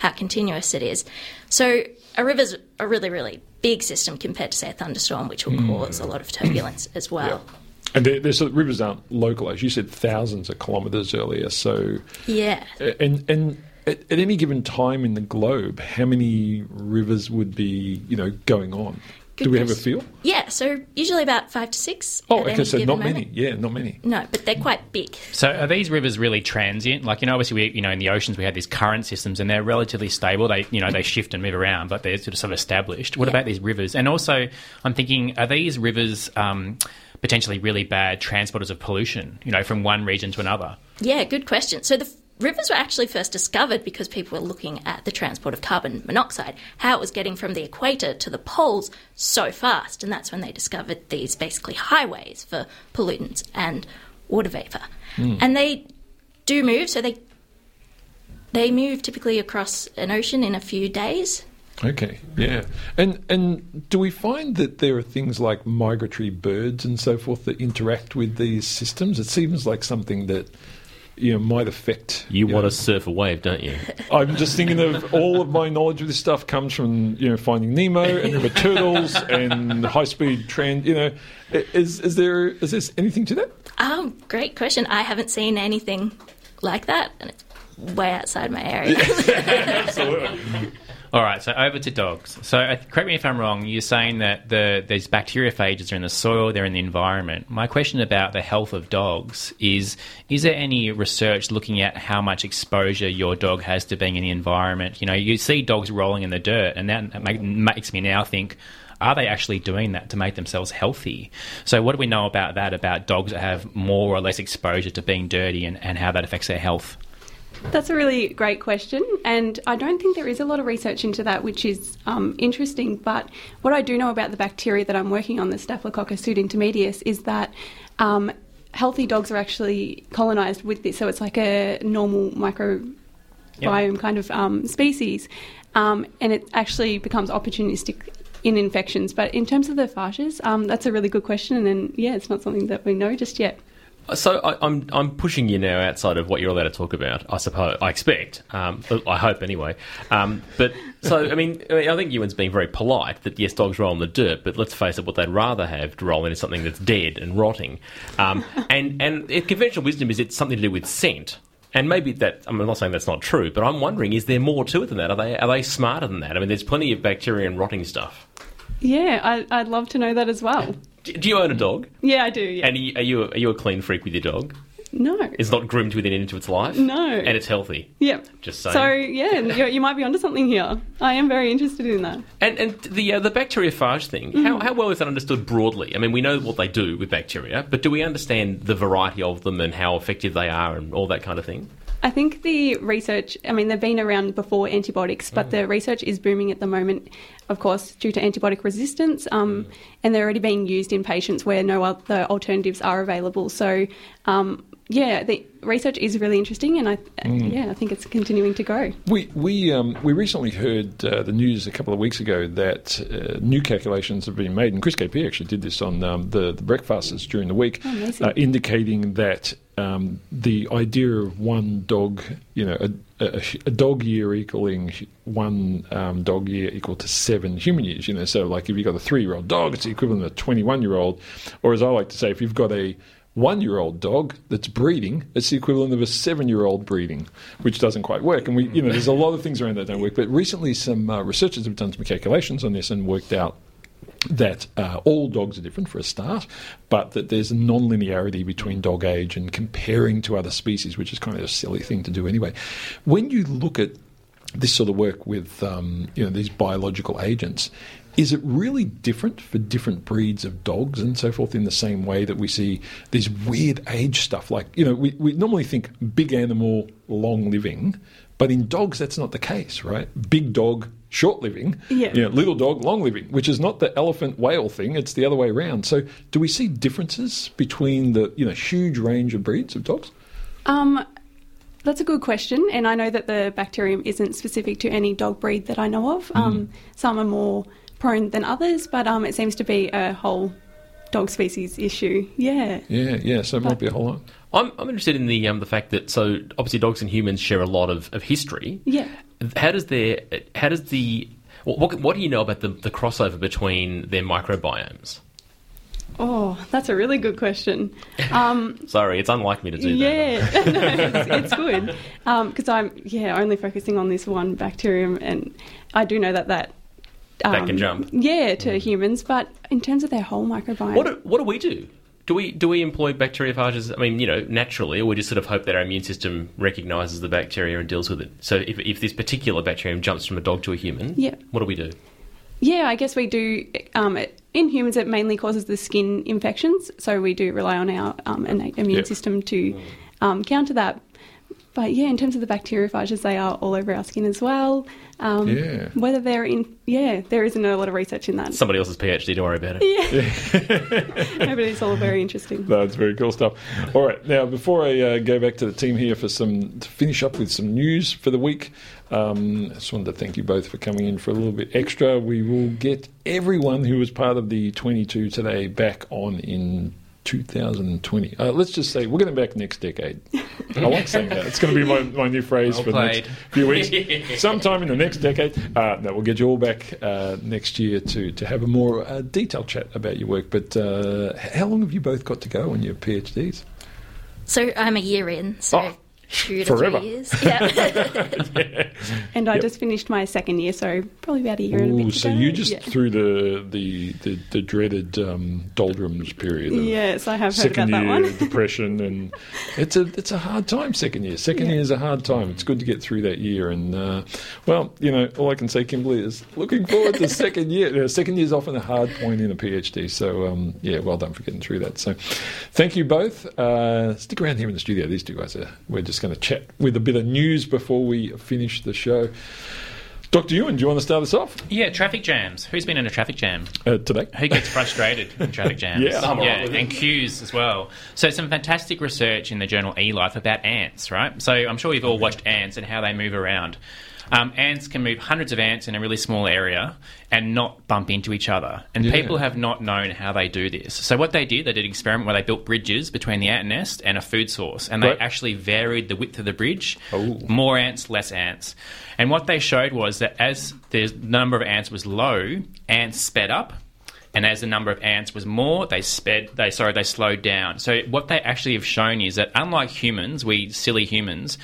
how continuous it is. So a river's a really, really big system compared to, say, a thunderstorm, which will mm. cause a lot of turbulence as well. Yeah. And the, the, so the rivers aren't local, as you said, thousands of kilometres earlier. So yeah. And and at, at any given time in the globe, how many rivers would be, you know, going on? Good Do we question. have a feel? Yeah, so usually about five to six. Oh, okay, so not moment. many. Yeah, not many. No, but they're quite big. So are these rivers really transient? Like, you know, obviously, we, you know, in the oceans we have these current systems and they're relatively stable. They, you know, they shift and move around, but they're sort of, sort of established. What yeah. about these rivers? And also, I'm thinking, are these rivers um, potentially really bad transporters of pollution, you know, from one region to another? Yeah, good question. So the rivers were actually first discovered because people were looking at the transport of carbon monoxide, how it was getting from the equator to the poles so fast, and that's when they discovered these basically highways for pollutants and water vapour. Mm. And they do move, so they they move typically across an ocean in a few days. Okay, yeah. And and do we find that there are things like migratory birds and so forth that interact with these systems? It seems like something that, you know, might affect... You, you want know. to surf a wave, don't you? I'm just thinking of all of my knowledge of this stuff comes from, you know, Finding Nemo and River Turtles and high-speed trend, you know. Is is there is there anything to that? Um, great question. I haven't seen anything like that, and it's way outside my area. Absolutely. All right, so over to dogs. So uh, correct me if I'm wrong, you're saying that the, these bacteriophages are in the soil, they're in the environment. My question about the health of dogs is, is there any research looking at how much exposure your dog has to being in the environment? You know, you see dogs rolling in the dirt, and that make, makes me now think, are they actually doing that to make themselves healthy? So what do we know about that, about dogs that have more or less exposure to being dirty and, and how that affects their health? That's a really great question, and I don't think there is a lot of research into that, which is um, interesting, but what I do know about the bacteria that I'm working on, the Staphylococcus pseudintermedius, is that um, healthy dogs are actually colonised with this, so it's like a normal microbiome yeah. kind of um, species, um, and it actually becomes opportunistic in infections. But in terms of the phages, um, that's a really good question, and yeah, it's not something that we know just yet. So I, I'm I'm pushing you now outside of what you're allowed to talk about, I suppose, I expect, um, I hope anyway. Um, but so, I mean, I think Ewan's being very polite that, yes, dogs roll in the dirt, but let's face it, what they'd rather have to roll into something that's dead and rotting. Um, and, and conventional wisdom is it's something to do with scent. And maybe that, I'm not saying that's not true, but I'm wondering, is there more to it than that? Are they are they smarter than that? I mean, there's plenty of bacteria and rotting stuff. Yeah, I, I'd love to know that as well. Do you own a dog? Yeah, I do, yeah. And are you, are you, a, are you a clean freak with your dog? No. It's not groomed within into its life? No. And it's healthy? Yep. Just saying. So, yeah, you, you might be onto something here. I am very interested in that. And and the uh, the bacteriophage thing, mm. how, how well is that understood broadly? I mean, we know what they do with bacteria, but do we understand the variety of them and how effective they are and all that kind of thing? I think the research, I mean, they've been around before antibiotics, but mm. the research is booming at the moment, of course, due to antibiotic resistance, um, mm. and they're already being used in patients where no other alternatives are available. So, um, yeah, the research is really interesting, and I, mm. yeah, I think it's continuing to grow. We we um, we recently heard uh, the news a couple of weeks ago that uh, new calculations have been made, and Chris K P actually did this on um, the, the breakfasts during the week, oh, uh, indicating that um, the idea of one dog, you know, a, a, a dog year equaling one um, dog year equal to seven human years, you know, so like if you've got a three-year-old dog, it's the equivalent of a twenty-one-year-old, or as I like to say, if you've got a one-year-old dog that's breeding, it's the equivalent of a seven-year-old breeding, which doesn't quite work. And we, you know, there's a lot of things around that don't work. But recently some uh, researchers have done some calculations on this and worked out that uh, all dogs are different for a start, but that there's a non-linearity between dog age and comparing to other species, which is kind of a silly thing to do anyway. When you look at this sort of work with um, you know, these biological agents, is it really different for different breeds of dogs and so forth in the same way that we see these weird age stuff? Like, you know, we, we normally think big animal, long living, but in dogs that's not the case, right? Big dog, short living, yeah. you know, little dog, long living, which is not the elephant whale thing, it's the other way around. So do we see differences between the, you know, huge range of breeds of dogs? Um. That's a good question, and I know that the bacterium isn't specific to any dog breed that I know of. Mm. Um, some are more prone than others, but um, it seems to be a whole dog species issue. Yeah. Yeah, yeah, so it but, might be a whole lot. I'm, I'm interested in the um, the fact that, so obviously dogs and humans share a lot of, of history. Yeah. How does their, how does the, what, what do you know about the, the crossover between their microbiomes? Oh, that's a really good question. Um, Sorry, it's unlike me to do yeah, that. Yeah, no, it's, it's good. Because um, I'm, yeah, only focusing on this one bacterium, and I do know that that... Um, that can jump. Yeah, to mm. humans, but in terms of their whole microbiome... What do, what do we do? Do we do we employ bacteriophages, I mean, you know, naturally, or we just sort of hope that our immune system recognises the bacteria and deals with it? So if, if this particular bacterium jumps from a dog to a human, yeah. what do we do? Yeah, I guess we do... Um, it, in humans, it mainly causes the skin infections, so we do rely on our um, innate immune yep. system to um, counter that. But yeah, in terms of the bacteriophages, they are all over our skin as well. Um, yeah. Whether they're in, yeah, there isn't a lot of research in that. Somebody else's PhD, don't worry about it. Yeah. yeah. No, but it's all very interesting. No, it's very cool stuff. All right, now before I uh, go back to the team here for some, to finish up with some news for the week, um, I just wanted to thank you both for coming in for a little bit extra. We will get everyone who was part of the twenty-two today back on in two thousand twenty. Uh, let's just say we're going back next decade. I like saying that. It's going to be my, my new phrase well for the next few weeks. Sometime in the next decade. Uh, no, we'll get you all back uh, next year to, to have a more uh, detailed chat about your work. But uh, how long have you both got to go on your PhDs? So I'm a year in, so... Oh. Two to Forever. Three years. Yeah. yeah. And I yep. just finished my second year, so probably about a year Ooh, and a bit. So ago. You just yeah. through the the, the, the dreaded um, doldrums period. Of yes, I have heard about that one. Second year depression, and it's a it's a hard time. Second year, second yeah. year is a hard time. It's good to get through that year, and uh, well, you know, all I can say, Kimberly, is looking forward to second year. You know, second year is often a hard point in a PhD. So um, yeah, well done for getting through that. So thank you both. Uh, stick around here in the studio. These two guys are we're just going to chat with a bit of news before we finish the show. Doctor Ewan, do you want to start us off? Yeah, traffic jams. Who's been in a traffic jam? Uh, today. Who gets frustrated in traffic jams? yeah, I'm yeah right and queues as well. So some fantastic research in the journal eLife about ants, right? So I'm sure you've all watched ants and how they move around. Um, ants can move hundreds of ants in a really small area and not bump into each other. And yeah. people have not known how they do this. So what they did, they did an experiment where they built bridges between the ant nest and a food source. And they right. actually varied the width of the bridge. Ooh. More ants, less ants. And what they showed was that as the number of ants was low, ants sped up. And as the number of ants was more, they sped. They sorry, they slowed down. So what they actually have shown is that unlike humans, we silly humans,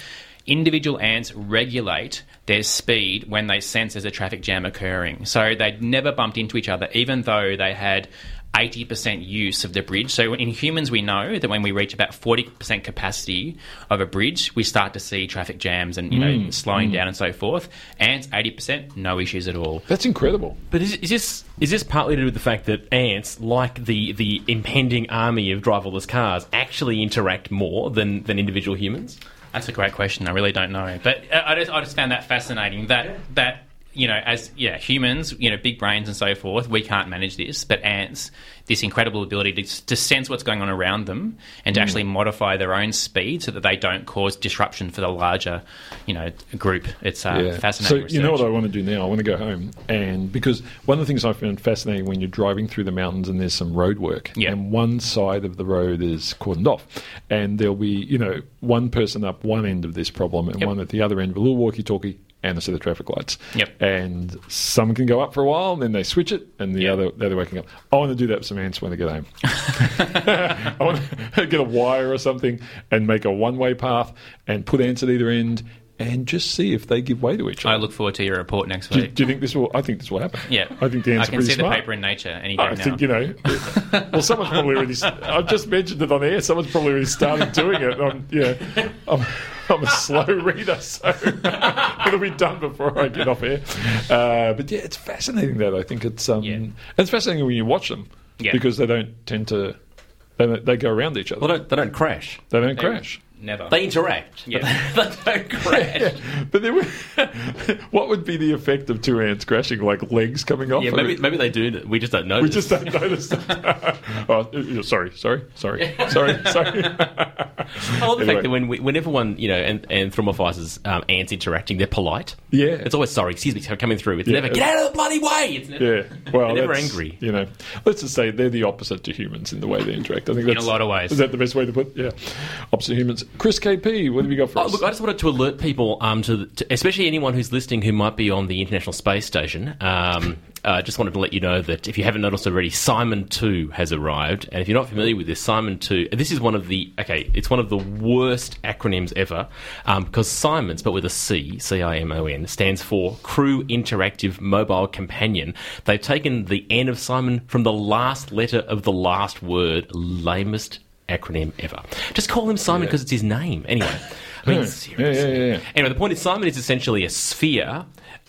individual ants regulate their speed when they sense there's a traffic jam occurring. So they never bumped into each other, even though they had eighty percent use of the bridge. So in humans, we know that when we reach about forty percent capacity of a bridge, we start to see traffic jams and, you mm. know, slowing mm. down and so forth. Ants, eighty percent, no issues at all. That's incredible. But is, is this is this partly to do with the fact that ants, like the, the impending army of driverless cars, actually interact more than, than individual humans? That's a great question. I really don't know, but I just I just found that fascinating. That yeah. that you know, as yeah, humans, you know, big brains and so forth, we can't manage this, but ants, this incredible ability to, to sense what's going on around them and to mm. actually modify their own speed so that they don't cause disruption for the larger, you know, group. It's uh, yeah. fascinating. So research. You know what I want to do now? I want to go home, and because one of the things I found fascinating when you're driving through the mountains and there's some road work, yeah. and one side of the road is cordoned off, and there'll be, you know, one person up one end of this problem and yep. one at the other end of a little walkie-talkie. And a set of traffic lights. Yep. And some can go up for a while, and then they switch it, and the yep. other they're waking up. I want to do that with some ants when I get home. I want to get a wire or something and make a one-way path and put ants at either end and just see if they give way to each other. I look forward to your report next week. Do, do you think this will? I think this will happen. Yeah. I think the ants are pretty smart. I can see smart. The paper in Nature any day I now. think, you know. Well, someone's probably already. I've just mentioned it on air. Someone's probably already started doing it. I'm, yeah. I'm, I'm a slow reader, so it'll be done before I get off air. Uh, but yeah, it's fascinating that I think it's um, yeah. it's fascinating when you watch them yeah. because they don't tend to they, don't, they go around each other. Well, don't, they don't crash. They don't they, crash. Never. They interact. Yeah. But they, they don't crash. Yeah. But there were, what would be the effect of two ants crashing? Like legs coming off? Yeah, maybe I mean, maybe they do. We just don't notice. We just don't notice. oh, sorry, sorry, sorry, sorry, sorry. I love the anyway. fact that when we, when everyone, you know, and, and thromophytes, um, ants interacting, they're polite. Yeah. It's always, sorry, excuse me, coming through. It's yeah. never, get out of the bloody way. It's never, yeah. well, they're never angry. You know, let's just say they're the opposite to humans in the way they interact. I think that's, in a lot of ways. Is that the best way to put it? Yeah. Opposite humans. Chris K P, what have you got for oh, us? Look, I just wanted to alert people, um, to, to especially anyone who's listening who might be on the International Space Station. Um, I uh, just wanted to let you know that if you haven't noticed already, CIMON two has arrived. And if you're not familiar with this, CIMON two, this is one of the, okay, it's one of the worst acronyms ever, um, because CIMON's, but with a C, C I M O N, stands for Crew Interactive Mobile Companion. They've taken the N of CIMON from the last letter of the last word, lamest acronym ever. Just call him CIMON because yeah. it's his name. Anyway, I mean, seriously. Yeah, yeah, yeah, yeah. Anyway, the point is CIMON is essentially a sphere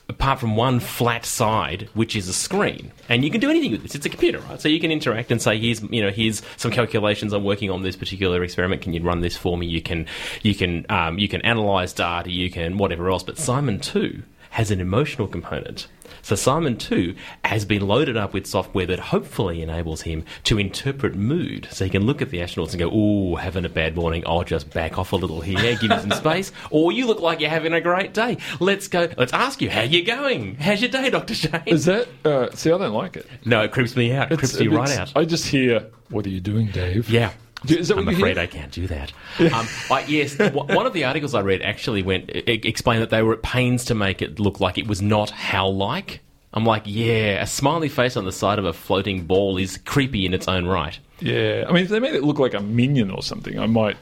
apart from one flat side, which is a screen. And you can do anything with this. It's a computer, right? So you can interact and say, here's, you know, here's some calculations I'm working on this particular experiment. Can you run this for me? You can, you can, um, you can analyze data. You can whatever else. But CIMON two has an emotional component. So CIMON two has been loaded up with software that hopefully enables him to interpret mood. So he can look at the astronauts and go, ooh, having a bad morning, I'll just back off a little here, give you some space. Or you look like you're having a great day. Let's go, let's ask you, how you going? How's your day, Doctor Shane? Is that, uh, see, I don't like it. No, it creeps me out. It creeps me right out. I just hear, what are you doing, Dave? Yeah. I'm afraid I can't do that. Um, I, yes, one of the articles I read actually went it explained that they were at pains to make it look like it was not HAL-like. I'm like, yeah, a smiley face on the side of a floating ball is creepy in its own right. Yeah, I mean, if they made it look like a minion or something, I might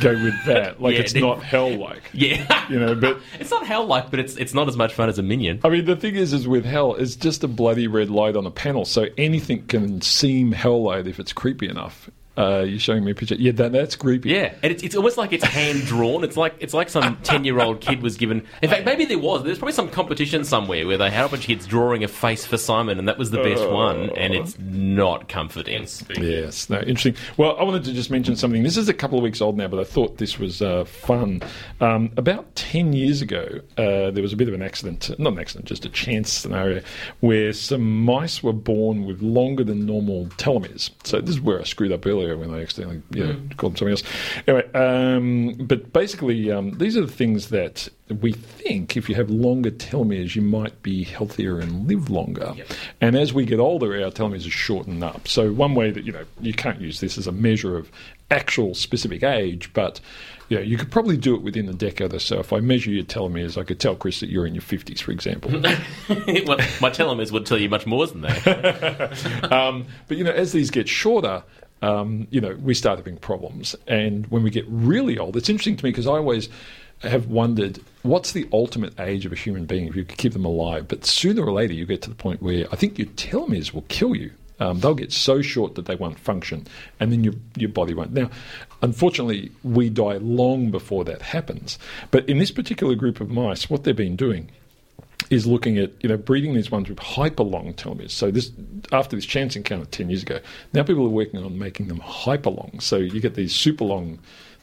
go with that. Like, yeah, it's not hell-like. Yeah. You know, but it's not hell-like, but it's it's not as much fun as a minion. I mean, the thing is, is with hell, it's just a bloody red light on a panel, so anything can seem hell-like if it's creepy enough. Uh, you're showing me a picture. Yeah, that, that's creepy. Yeah, and it's it's almost like it's hand drawn. It's like it's like some ten year old kid was given. In fact, maybe there was. There's probably some competition somewhere where they had a bunch of kids drawing a face for Simon, and that was the best oh. one. And it's not comforting. Yes, no, interesting. Well, I wanted to just mention something. This is a couple of weeks old now, but I thought this was uh, fun. Um, about ten years ago, uh, there was a bit of an accident. Not an accident, just a chance scenario where some mice were born with longer than normal telomeres. So this is where I screwed up earlier. When I accidentally you know, mm. called them something else. Anyway, um, but basically, um, these are the things that we think if you have longer telomeres, you might be healthier and live longer. Yep. And as we get older, our telomeres are shortened up. So one way that, you know, you can't use this as a measure of actual specific age, but yeah, you could probably do it within a decade or so. If I measure your telomeres, I could tell, Chris, that you're in your fifties, for example. Well, my telomeres would tell you much more than that. um, but, you know, as these get shorter, Um, you know, we start having problems. And when we get really old, it's interesting to me because I always have wondered, what's the ultimate age of a human being if you could keep them alive? But sooner or later, you get to the point where I think your telomeres will kill you. Um, they'll get so short that they won't function, and then your your body won't. Now, unfortunately, we die long before that happens. But in this particular group of mice, what they've been doing is looking at, you know, breeding these ones with hyperlong telomeres. So this, after this chance encounter ten years ago, now people are working on making them hyperlong. So you get these super long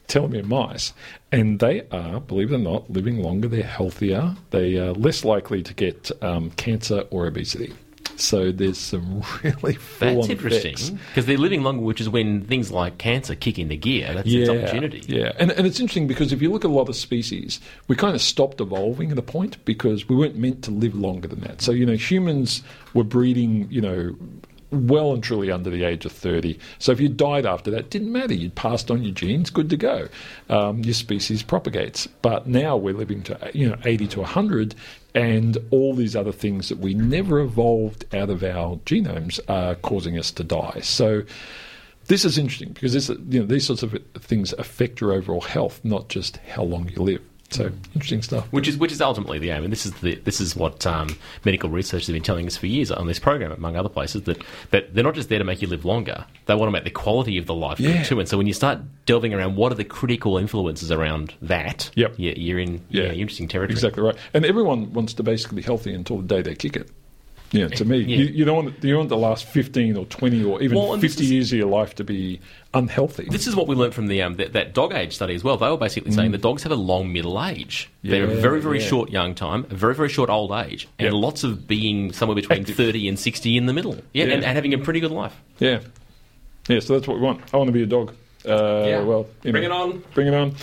telomere mice, and they are, believe it or not, living longer. They're healthier. They are less likely to get um, cancer or obesity. So there's some really full That's interesting, because they're living longer, which is when things like cancer kick into gear. That's yeah, its opportunity. Yeah, and, and it's interesting because if you look at a lot of species, we kind of stopped evolving at a point because we weren't meant to live longer than that. So, you know, humans were breeding, you know, well and truly under the age of thirty. So if you died after that, it didn't matter. You'd passed on your genes, good to go. Um, your species propagates. But now we're living to, you know, eighty to one hundred, and all these other things that we never evolved out of our genomes are causing us to die. So this is interesting because this, you know, these sorts of things affect your overall health, not just how long you live. So interesting stuff. Which is which is ultimately the aim, and this is the this is what um, medical research has been telling us for years on this program, among other places, that, that they're not just there to make you live longer; they want to make the quality of the life yeah. good too. And so when you start delving around, what are the critical influences around that? Yep. you're, you're in yeah. yeah, interesting territory. Exactly right. And everyone wants to basically be healthy until the day they kick it. Yeah, to me, yeah. You, you don't want you don't want the last fifteen or twenty or even well, fifty is, years of your life to be unhealthy. This is what we learned from the um, that, that dog age study as well. They were basically mm. saying the dogs have a long middle age. Yeah, they're a very very yeah. short young time, a very very short old age, and yeah. lots of being somewhere between thirty and sixty in the middle. Yeah, yeah. And, and having a pretty good life. Yeah, yeah. So that's what we want. I want to be a dog. Uh, yeah. Well, you know, bring it on. Bring it on.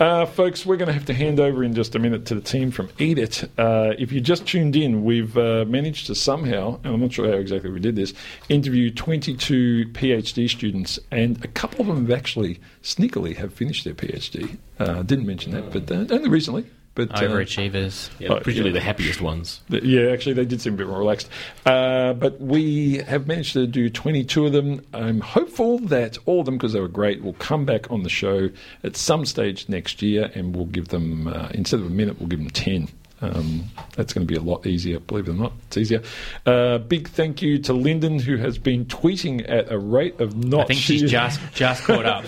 Uh, folks, we're going to have to hand over in just a minute to the team from Eat It. Uh, if you just tuned in, we've uh, managed to somehow, and I'm not sure how exactly we did this, interview twenty-two PhD students, and a couple of them have actually sneakily have finished their PhD. Uh, didn't mention that, but uh, only recently. But, Overachievers. Uh, yeah, oh, particularly yeah. the happiest ones. Yeah, actually, they did seem a bit more relaxed. Uh, but we have managed to do twenty-two of them. I'm hopeful that all of them, because they were great, will come back on the show at some stage next year, and we'll give them, uh, instead of a minute, we'll give them ten. Um, that's going to be a lot easier, believe it or not. It's easier. Uh, big thank you to Lyndon, who has been tweeting at a rate of knots. I think she's just just caught up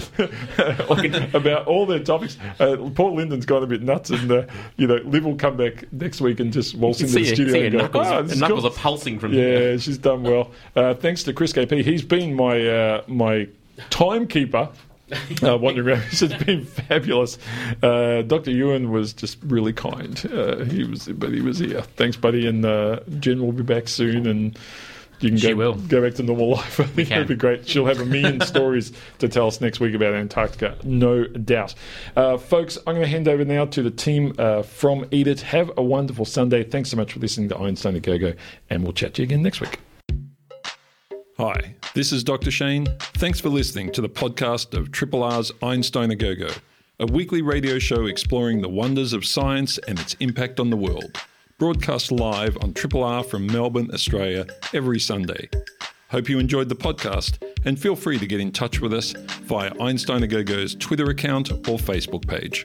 about all their topics. Uh, poor Lyndon's gone a bit nuts, and uh, you know, Liv will come back next week and just waltz into the studio. And go, knuckles, oh, the knuckles cool. are pulsing from. Yeah, here. She's done well. Uh, thanks to Chris K P. He's been my uh, my timekeeper. uh, wandering around. It's just been fabulous. Uh, Doctor Ewan was just really kind. Uh, he was, but he was here. Thanks, buddy. And uh, Jen will be back soon, and you can go, go back to normal life. I think that'd be great. She'll have a million stories to tell us next week about Antarctica, no doubt. Uh, folks, I'm going to hand over now to the team uh, from Eat It. Have a wonderful Sunday. Thanks so much for listening to Einstein and Gogo, and we'll chat to you again next week. Hi, this is Doctor Shane. Thanks for listening to the podcast of Triple R's Einstein and Gogo, a weekly radio show exploring the wonders of science and its impact on the world. Broadcast live on Triple R from Melbourne, Australia, every Sunday. Hope you enjoyed the podcast, and feel free to get in touch with us via Einstein and Gogo's Twitter account or Facebook page.